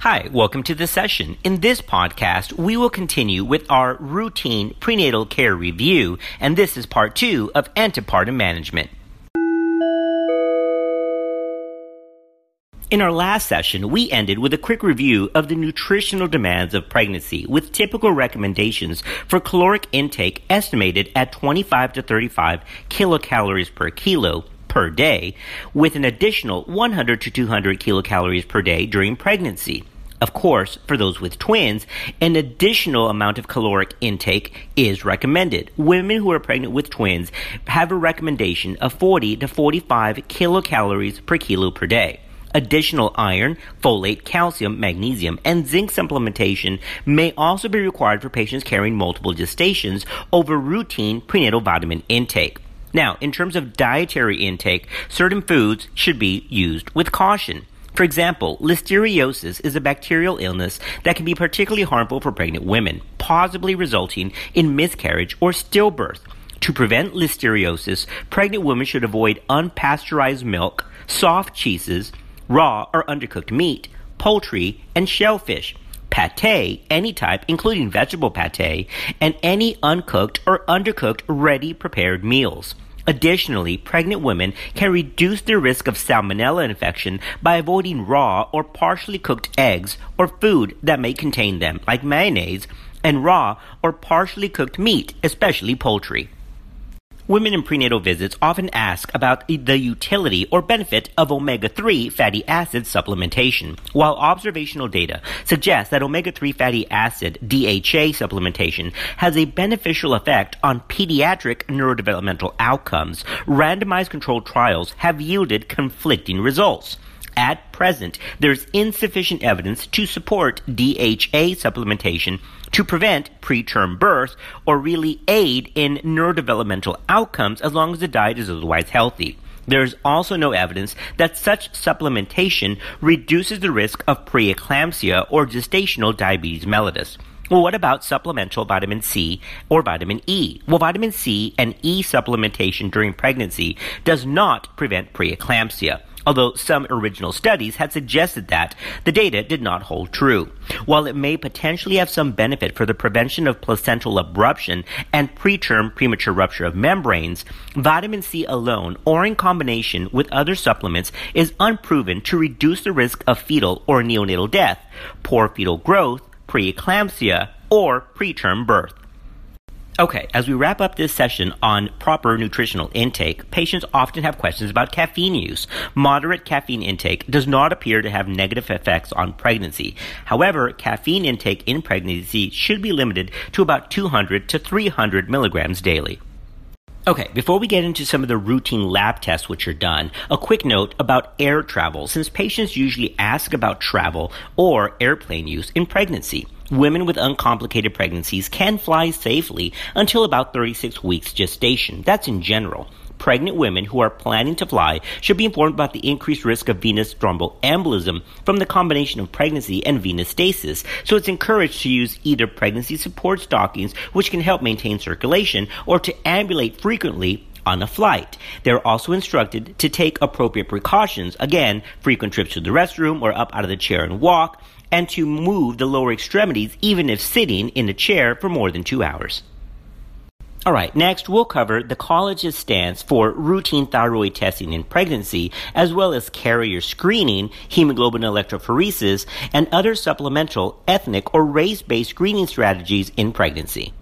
Hi, welcome to the session. In this podcast, we will continue with our routine prenatal care review, and this is part 2 of antepartum management. In our last session, we ended with a quick review of the nutritional demands of pregnancy with typical recommendations for caloric intake estimated at 25 to 35 kilocalories per kilo per day, with an additional 100 to 200 kilocalories per day during pregnancy. Of course, for those with twins, an additional amount of caloric intake is recommended. Women who are pregnant with twins have a recommendation of 40 to 45 kilocalories per kilo per day. Additional iron, folate, calcium, magnesium, and zinc supplementation may also be required for patients carrying multiple gestations over routine prenatal vitamin intake. Now, in terms of dietary intake, certain foods should be used with caution. For example, listeriosis is a bacterial illness that can be particularly harmful for pregnant women, possibly resulting in miscarriage or stillbirth. To prevent listeriosis, pregnant women should avoid unpasteurized milk, soft cheeses, raw or undercooked meat, poultry, and shellfish, pate, any type, including vegetable pate, and any uncooked or undercooked ready prepared meals. Additionally, pregnant women can reduce their risk of salmonella infection by avoiding raw or partially cooked eggs or food that may contain them, like mayonnaise, and raw or partially cooked meat, especially poultry. Women in prenatal visits often ask about the utility or benefit of omega-3 fatty acid supplementation. While observational data suggests that omega-3 fatty acid DHA supplementation has a beneficial effect on pediatric neurodevelopmental outcomes, randomized controlled trials have yielded conflicting results. At present, there is insufficient evidence to support DHA supplementation to prevent preterm birth or really aid in neurodevelopmental outcomes as long as the diet is otherwise healthy. There is also no evidence that such supplementation reduces the risk of preeclampsia or gestational diabetes mellitus. Well, what about supplemental vitamin C or vitamin E? Well, vitamin C and E supplementation during pregnancy does not prevent preeclampsia, although some original studies had suggested that the data did not hold true. While it may potentially have some benefit for the prevention of placental abruption and premature rupture of membranes, vitamin C alone or in combination with other supplements is unproven to reduce the risk of fetal or neonatal death, poor fetal growth, preeclampsia, or preterm birth. Okay, as we wrap up this session on proper nutritional intake, patients often have questions about caffeine use. Moderate caffeine intake does not appear to have negative effects on pregnancy. However, caffeine intake in pregnancy should be limited to about 200 to 300 milligrams daily. Okay, before we get into some of the routine lab tests which are done, a quick note about air travel, since patients usually ask about travel or airplane use in pregnancy. Women with uncomplicated pregnancies can fly safely until about 36 weeks gestation. That's in general. Pregnant women who are planning to fly should be informed about the increased risk of venous thromboembolism from the combination of pregnancy and venous stasis, so it's encouraged to use either pregnancy support stockings, which can help maintain circulation, or to ambulate frequently on a flight. They're also instructed to take appropriate precautions, again, frequent trips to the restroom or up out of the chair and walk, and to move the lower extremities even if sitting in a chair for more than 2 hours. All right, next we'll cover the college's stance for routine thyroid testing in pregnancy, as well as carrier screening, hemoglobin electrophoresis, and other supplemental ethnic or race-based screening strategies in pregnancy.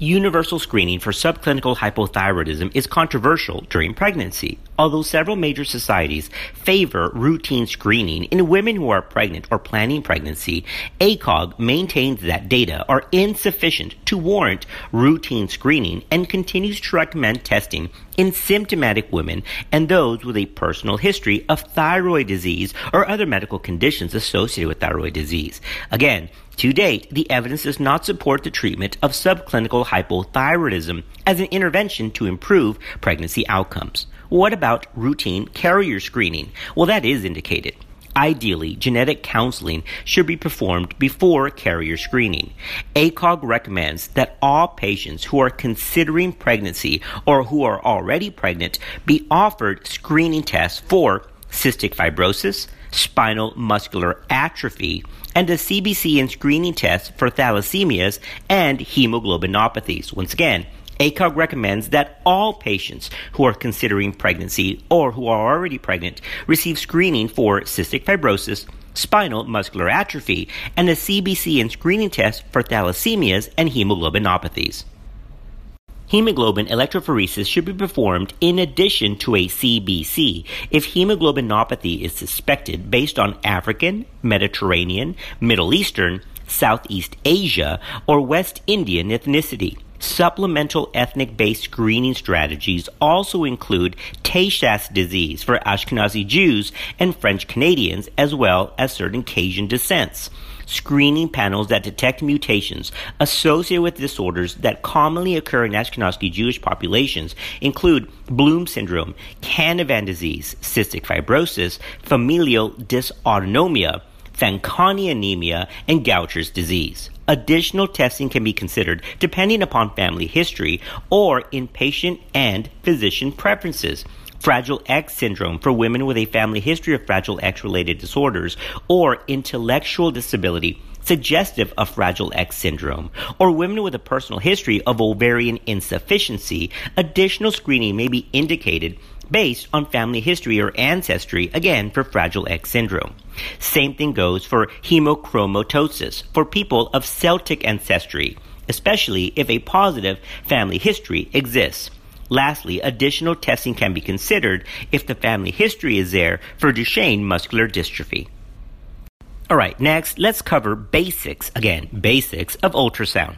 Universal screening for subclinical hypothyroidism is controversial during pregnancy. although several major societies favor routine screening in women who are pregnant or planning pregnancy, ACOG maintains that data are insufficient to warrant routine screening and continues to recommend testing in symptomatic women and those with a personal history of thyroid disease or other medical conditions associated with thyroid disease. Again, to date, the evidence does not support the treatment of subclinical hypothyroidism as an intervention to improve pregnancy outcomes. What about routine carrier screening? Well, that is indicated. Ideally, genetic counseling should be performed before carrier screening. ACOG recommends that all patients who are considering pregnancy or who are already pregnant be offered screening tests for cystic fibrosis, spinal muscular atrophy, and a CBC and screening test for thalassemias and hemoglobinopathies. Once again, ACOG recommends that all patients who are considering pregnancy or who are already pregnant receive screening for cystic fibrosis, spinal muscular atrophy, and a CBC and screening test for thalassemias and hemoglobinopathies. Hemoglobin electrophoresis should be performed in addition to a CBC if hemoglobinopathy is suspected based on African, Mediterranean, Middle Eastern, Southeast Asia, or West Indian ethnicity. Supplemental ethnic-based screening strategies also include Tay-Sachs disease for Ashkenazi Jews and French Canadians, as well as certain Cajun descents. Screening panels that detect mutations associated with disorders that commonly occur in Ashkenazi Jewish populations include Bloom syndrome, Canavan disease, cystic fibrosis, familial dysautonomia, Fanconi anemia, and Gaucher's disease. Additional testing can be considered depending upon family history or in patient and physician preferences. Fragile X syndrome for women with a family history of Fragile X-related disorders or intellectual disability suggestive of Fragile X syndrome, or women with a personal history of ovarian insufficiency, additional screening may be indicated based on family history or ancestry, again, for Fragile X syndrome. Same thing goes for hemochromatosis for people of Celtic ancestry, especially if a positive family history exists. Lastly, additional testing can be considered if the family history is there for Duchenne muscular dystrophy. All right, next, let's cover basics of ultrasound.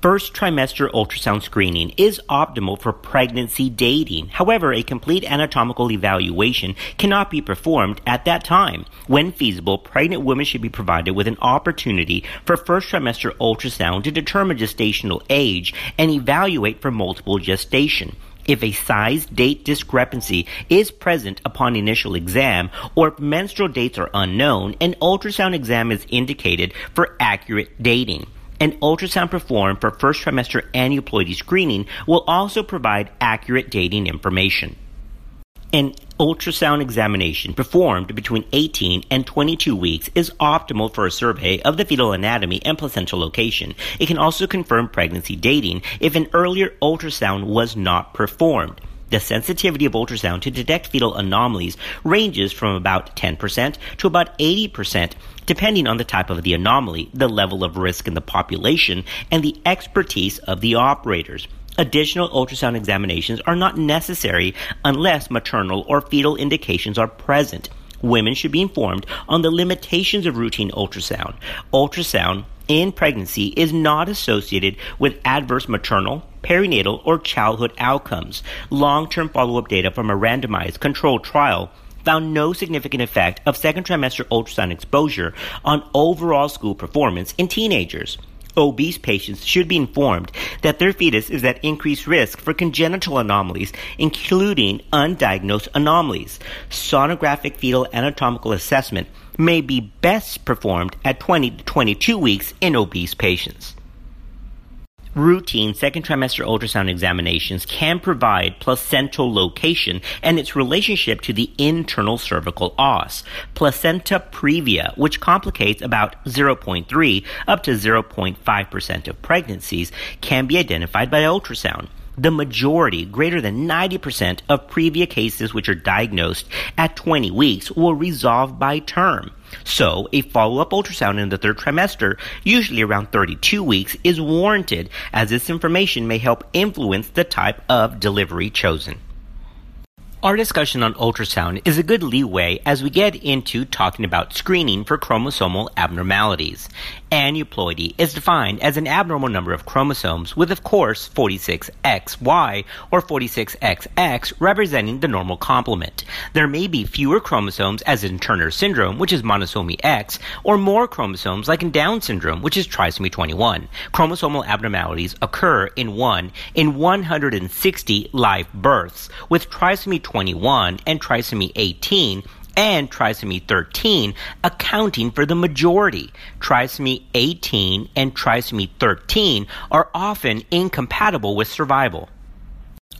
First trimester ultrasound screening is optimal for pregnancy dating. However, a complete anatomical evaluation cannot be performed at that time. When feasible, pregnant women should be provided with an opportunity for first trimester ultrasound to determine gestational age and evaluate for multiple gestation. If a size-date discrepancy is present upon initial exam or if menstrual dates are unknown, an ultrasound exam is indicated for accurate dating. An ultrasound performed for first trimester aneuploidy screening will also provide accurate dating information. An ultrasound examination performed between 18 and 22 weeks is optimal for a survey of the fetal anatomy and placental location. It can also confirm pregnancy dating if an earlier ultrasound was not performed. The sensitivity of ultrasound to detect fetal anomalies ranges from about 10% to about 80%, depending on the type of the anomaly, the level of risk in the population, and the expertise of the operators. Additional ultrasound examinations are not necessary unless maternal or fetal indications are present. Women should be informed on the limitations of routine ultrasound. Ultrasound in pregnancy is not associated with adverse maternal, perinatal, or childhood outcomes. Long-term follow-up data from a randomized controlled trial found no significant effect of second trimester ultrasound exposure on overall school performance in teenagers. Obese patients should be informed that their fetus is at increased risk for congenital anomalies, including undiagnosed anomalies. Sonographic fetal anatomical assessment may be best performed at 20 to 22 weeks in obese patients. Routine second trimester ultrasound examinations can provide placental location and its relationship to the internal cervical os, placenta previa, which complicates about 0.3 up to 0.5% of pregnancies, can be identified by ultrasound. the majority, greater than 90% of previa cases which are diagnosed at 20 weeks will resolve by term. So, a follow-up ultrasound in the third trimester, usually around 32 weeks, is warranted, as this information may help influence the type of delivery chosen. Our discussion on ultrasound is a good leeway as we get into talking about screening for chromosomal abnormalities. Aneuploidy is defined as an abnormal number of chromosomes with, of course, 46XY or 46XX representing the normal complement. There may be fewer chromosomes as in Turner syndrome, which is monosomy X, or more chromosomes like in Down syndrome, which is trisomy 21. Chromosomal abnormalities occur in 160 live births, with trisomy 21 and trisomy 18 and trisomy 13 accounting for the majority. Trisomy 18 and trisomy 13 are often incompatible with survival.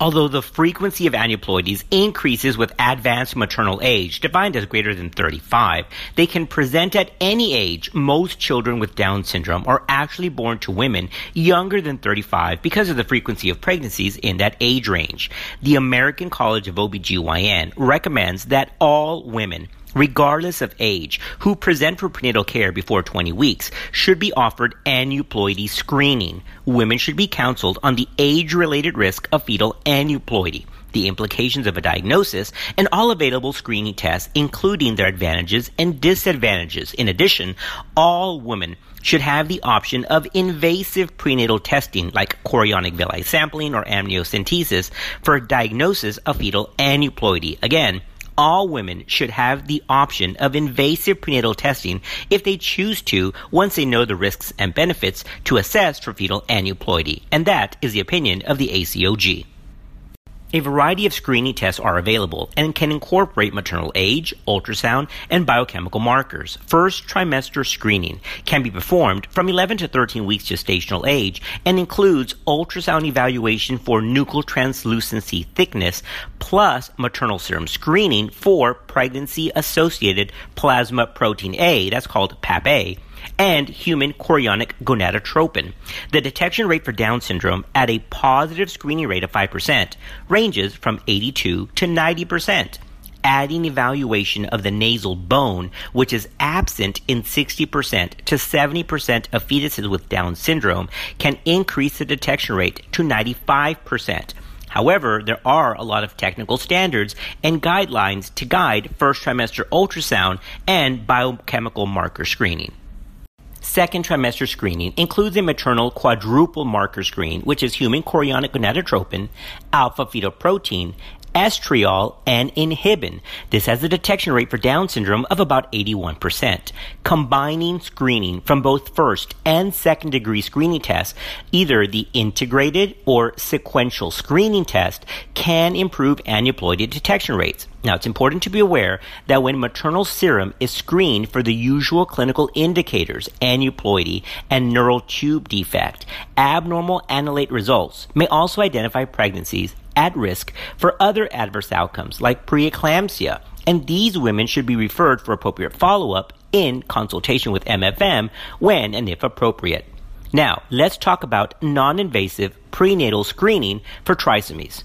Although the frequency of aneuploidies increases with advanced maternal age, defined as greater than 35, they can present at any age. Most children with Down syndrome are actually born to women younger than 35 because of the frequency of pregnancies in that age range. The American College of OBGYN recommends that all women, regardless of age, who present for prenatal care before 20 weeks should be offered aneuploidy screening. Women should be counseled on the age-related risk of fetal aneuploidy, the implications of a diagnosis, and all available screening tests, including their advantages and disadvantages. In addition, all women should have the option of invasive prenatal testing like chorionic villi sampling or amniocentesis for diagnosis of fetal aneuploidy. Again, all women should have the option of invasive prenatal testing if they choose to, once they know the risks and benefits to assess for fetal aneuploidy. And that is the opinion of the ACOG. A variety of screening tests are available and can incorporate maternal age, ultrasound, and biochemical markers. First trimester screening can be performed from 11 to 13 weeks gestational age and includes ultrasound evaluation for nuchal translucency thickness plus maternal serum screening for pregnancy-associated plasma protein A, that's called PAP-A, and human chorionic gonadotropin. The detection rate for Down syndrome at a positive screening rate of 5% ranges from 82 to 90%. Adding evaluation of the nasal bone, which is absent in 60% to 70% of fetuses with Down syndrome, can increase the detection rate to 95%. However, there are a lot of technical standards and guidelines to guide first trimester ultrasound and biochemical marker screening. Second trimester screening includes a maternal quadruple marker screen, which is human chorionic gonadotropin, alpha-fetoprotein, estriol, and inhibin. This has a detection rate for Down syndrome of about 81%. Combining screening from both first and second degree screening tests, either the integrated or sequential screening test, can improve aneuploidy detection rates. Now, it's important to be aware that when maternal serum is screened for the usual clinical indicators, aneuploidy and neural tube defect, abnormal analyte results may also identify pregnancies at risk for other adverse outcomes like preeclampsia, and these women should be referred for appropriate follow-up in consultation with SMFM when and if appropriate. Now, let's talk about non-invasive prenatal screening for trisomies.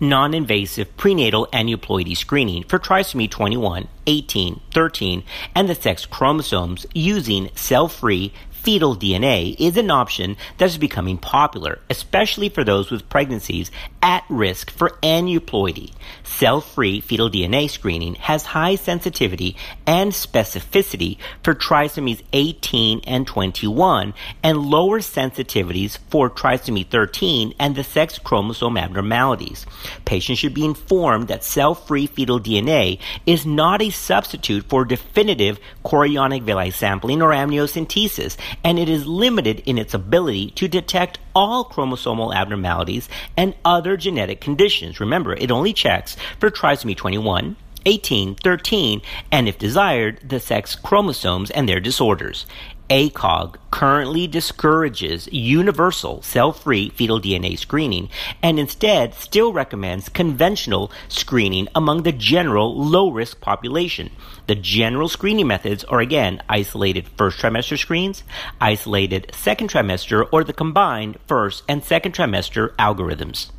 Non-invasive prenatal aneuploidy screening for trisomy 21, 18, 13, and the sex chromosomes using cell-free fetal DNA is an option that is becoming popular, especially for those with pregnancies at risk for aneuploidy. Cell-free fetal DNA screening has high sensitivity and specificity for trisomies 18 and 21 and lower sensitivities for trisomy 13 and the sex chromosome abnormalities. Patients should be informed that cell-free fetal DNA is not a substitute for definitive chorionic villi sampling or amniocentesis, and it is limited in its ability to detect all chromosomal abnormalities and other genetic conditions. Remember, it only checks for trisomy 21, 18, 13, and if desired, the sex chromosomes and their disorders. ACOG currently discourages universal cell-free fetal DNA screening and instead still recommends conventional screening among the general low-risk population. The general screening methods are again isolated first trimester screens, isolated second trimester, or the combined first and second trimester algorithms.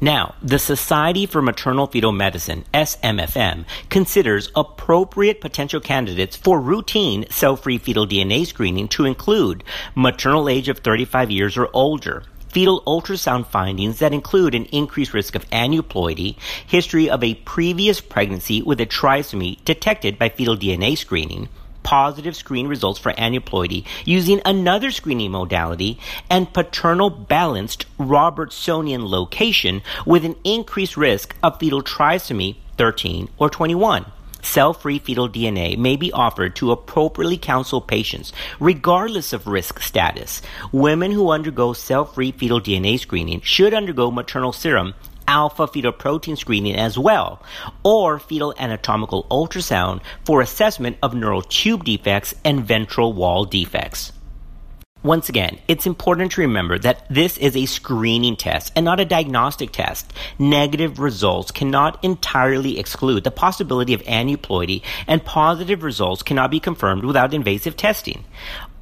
Now, the Society for Maternal-Fetal Medicine, SMFM, considers appropriate potential candidates for routine cell-free fetal DNA screening to include maternal age of 35 years or older, fetal ultrasound findings that include an increased risk of aneuploidy, history of a previous pregnancy with a trisomy detected by fetal DNA screening, positive screen results for aneuploidy using another screening modality, and paternal balanced Robertsonian location with an increased risk of fetal trisomy 13 or 21. Cell-free fetal DNA may be offered to appropriately counsel patients, regardless of risk status. Women who undergo cell-free fetal DNA screening should undergo maternal serum alpha-fetoprotein screening as well, or fetal anatomical ultrasound for assessment of neural tube defects and ventral wall defects. Once again, it's important to remember that this is a screening test and not a diagnostic test. Negative results cannot entirely exclude the possibility of aneuploidy, and positive results cannot be confirmed without invasive testing.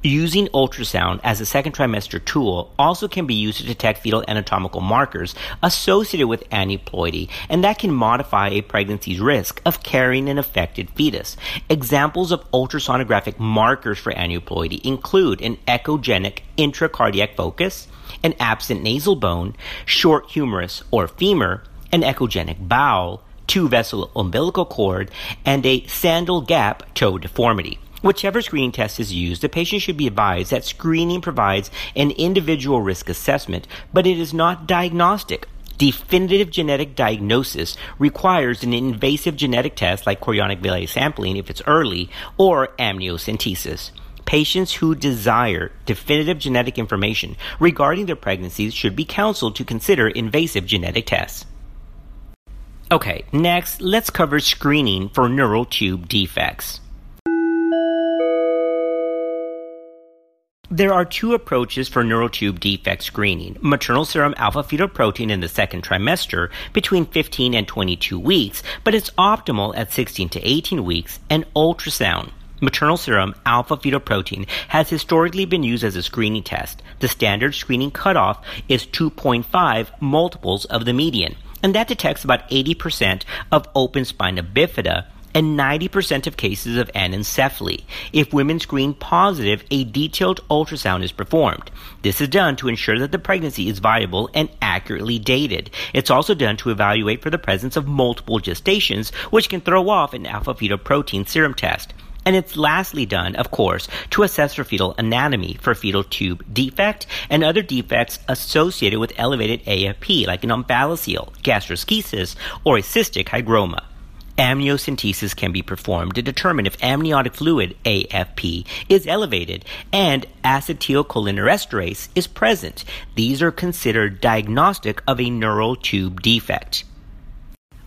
Using ultrasound as a second trimester tool also can be used to detect fetal anatomical markers associated with aneuploidy, and that can modify a pregnancy's risk of carrying an affected fetus. Examples of ultrasonographic markers for aneuploidy include an echogenic intracardiac focus, an absent nasal bone, short humerus or femur, an echogenic bowel, two-vessel umbilical cord, and a sandal gap toe deformity. Whichever screening test is used, the patient should be advised that screening provides an individual risk assessment, but it is not diagnostic. Definitive genetic diagnosis requires an invasive genetic test like chorionic villus sampling if it's early, or amniocentesis. Patients who desire definitive genetic information regarding their pregnancies should be counseled to consider invasive genetic tests. Okay, next, let's cover screening for neural tube defects. There are two approaches for neural tube defect screening: maternal serum alpha-fetoprotein in the second trimester between 15 and 22 weeks, but it's optimal at 16 to 18 weeks, and ultrasound. Maternal serum alpha-fetoprotein has historically been used as a screening test. The standard screening cutoff is 2.5 multiples of the median, and that detects about 80% of open spina bifida and 90% of cases of anencephaly. If women screen positive, a detailed ultrasound is performed. This is done to ensure that the pregnancy is viable and accurately dated. It's also done to evaluate for the presence of multiple gestations, which can throw off an alpha-fetoprotein serum test. And it's lastly done, of course, to assess for fetal anatomy, for fetal tube defect, and other defects associated with elevated AFP, like an umbelliceal, gastroschisis, or a cystic hygroma. Amniocentesis can be performed to determine if amniotic fluid, AFP, is elevated and acetylcholinesterase is present. These are considered diagnostic of a neural tube defect.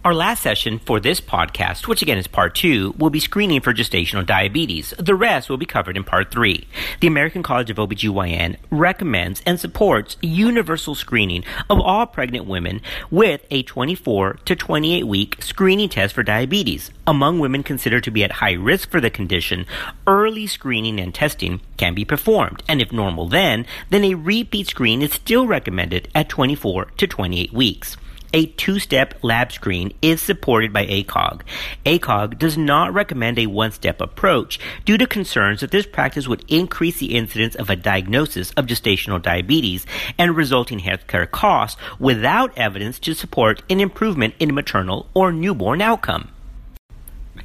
Our last session for this podcast, which again is part 2, will be screening for gestational diabetes. The rest will be covered in part 3. The American College of OBGYN recommends and supports universal screening of all pregnant women with a 24 to 28 week screening test for diabetes. Among women considered to be at high risk for the condition, early screening and testing can be performed, and if normal then a repeat screen is still recommended at 24 to 28 weeks. A two-step lab screen is supported by ACOG. ACOG does not recommend a one-step approach due to concerns that this practice would increase the incidence of a diagnosis of gestational diabetes and resulting healthcare costs without evidence to support an improvement in maternal or newborn outcome.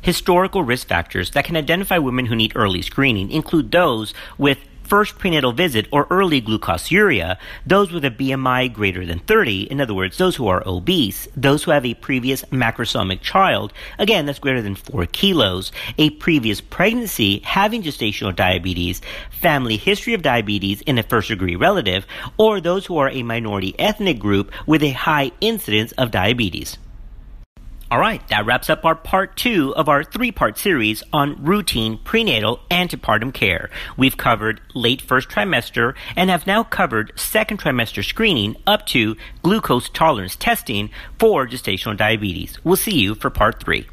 Historical risk factors that can identify women who need early screening include those with first prenatal visit or early glucosuria, those with a BMI greater than 30, in other words, those who are obese, those who have a previous macrosomic child, again, that's greater than 4 kilos, a previous pregnancy, having gestational diabetes, family history of diabetes in a first-degree relative, or those who are a minority ethnic group with a high incidence of diabetes. All right, that wraps up our part two of our three-part series on routine prenatal antepartum care. We've covered late first trimester and have now covered second trimester screening up to glucose tolerance testing for gestational diabetes. We'll see you for part three.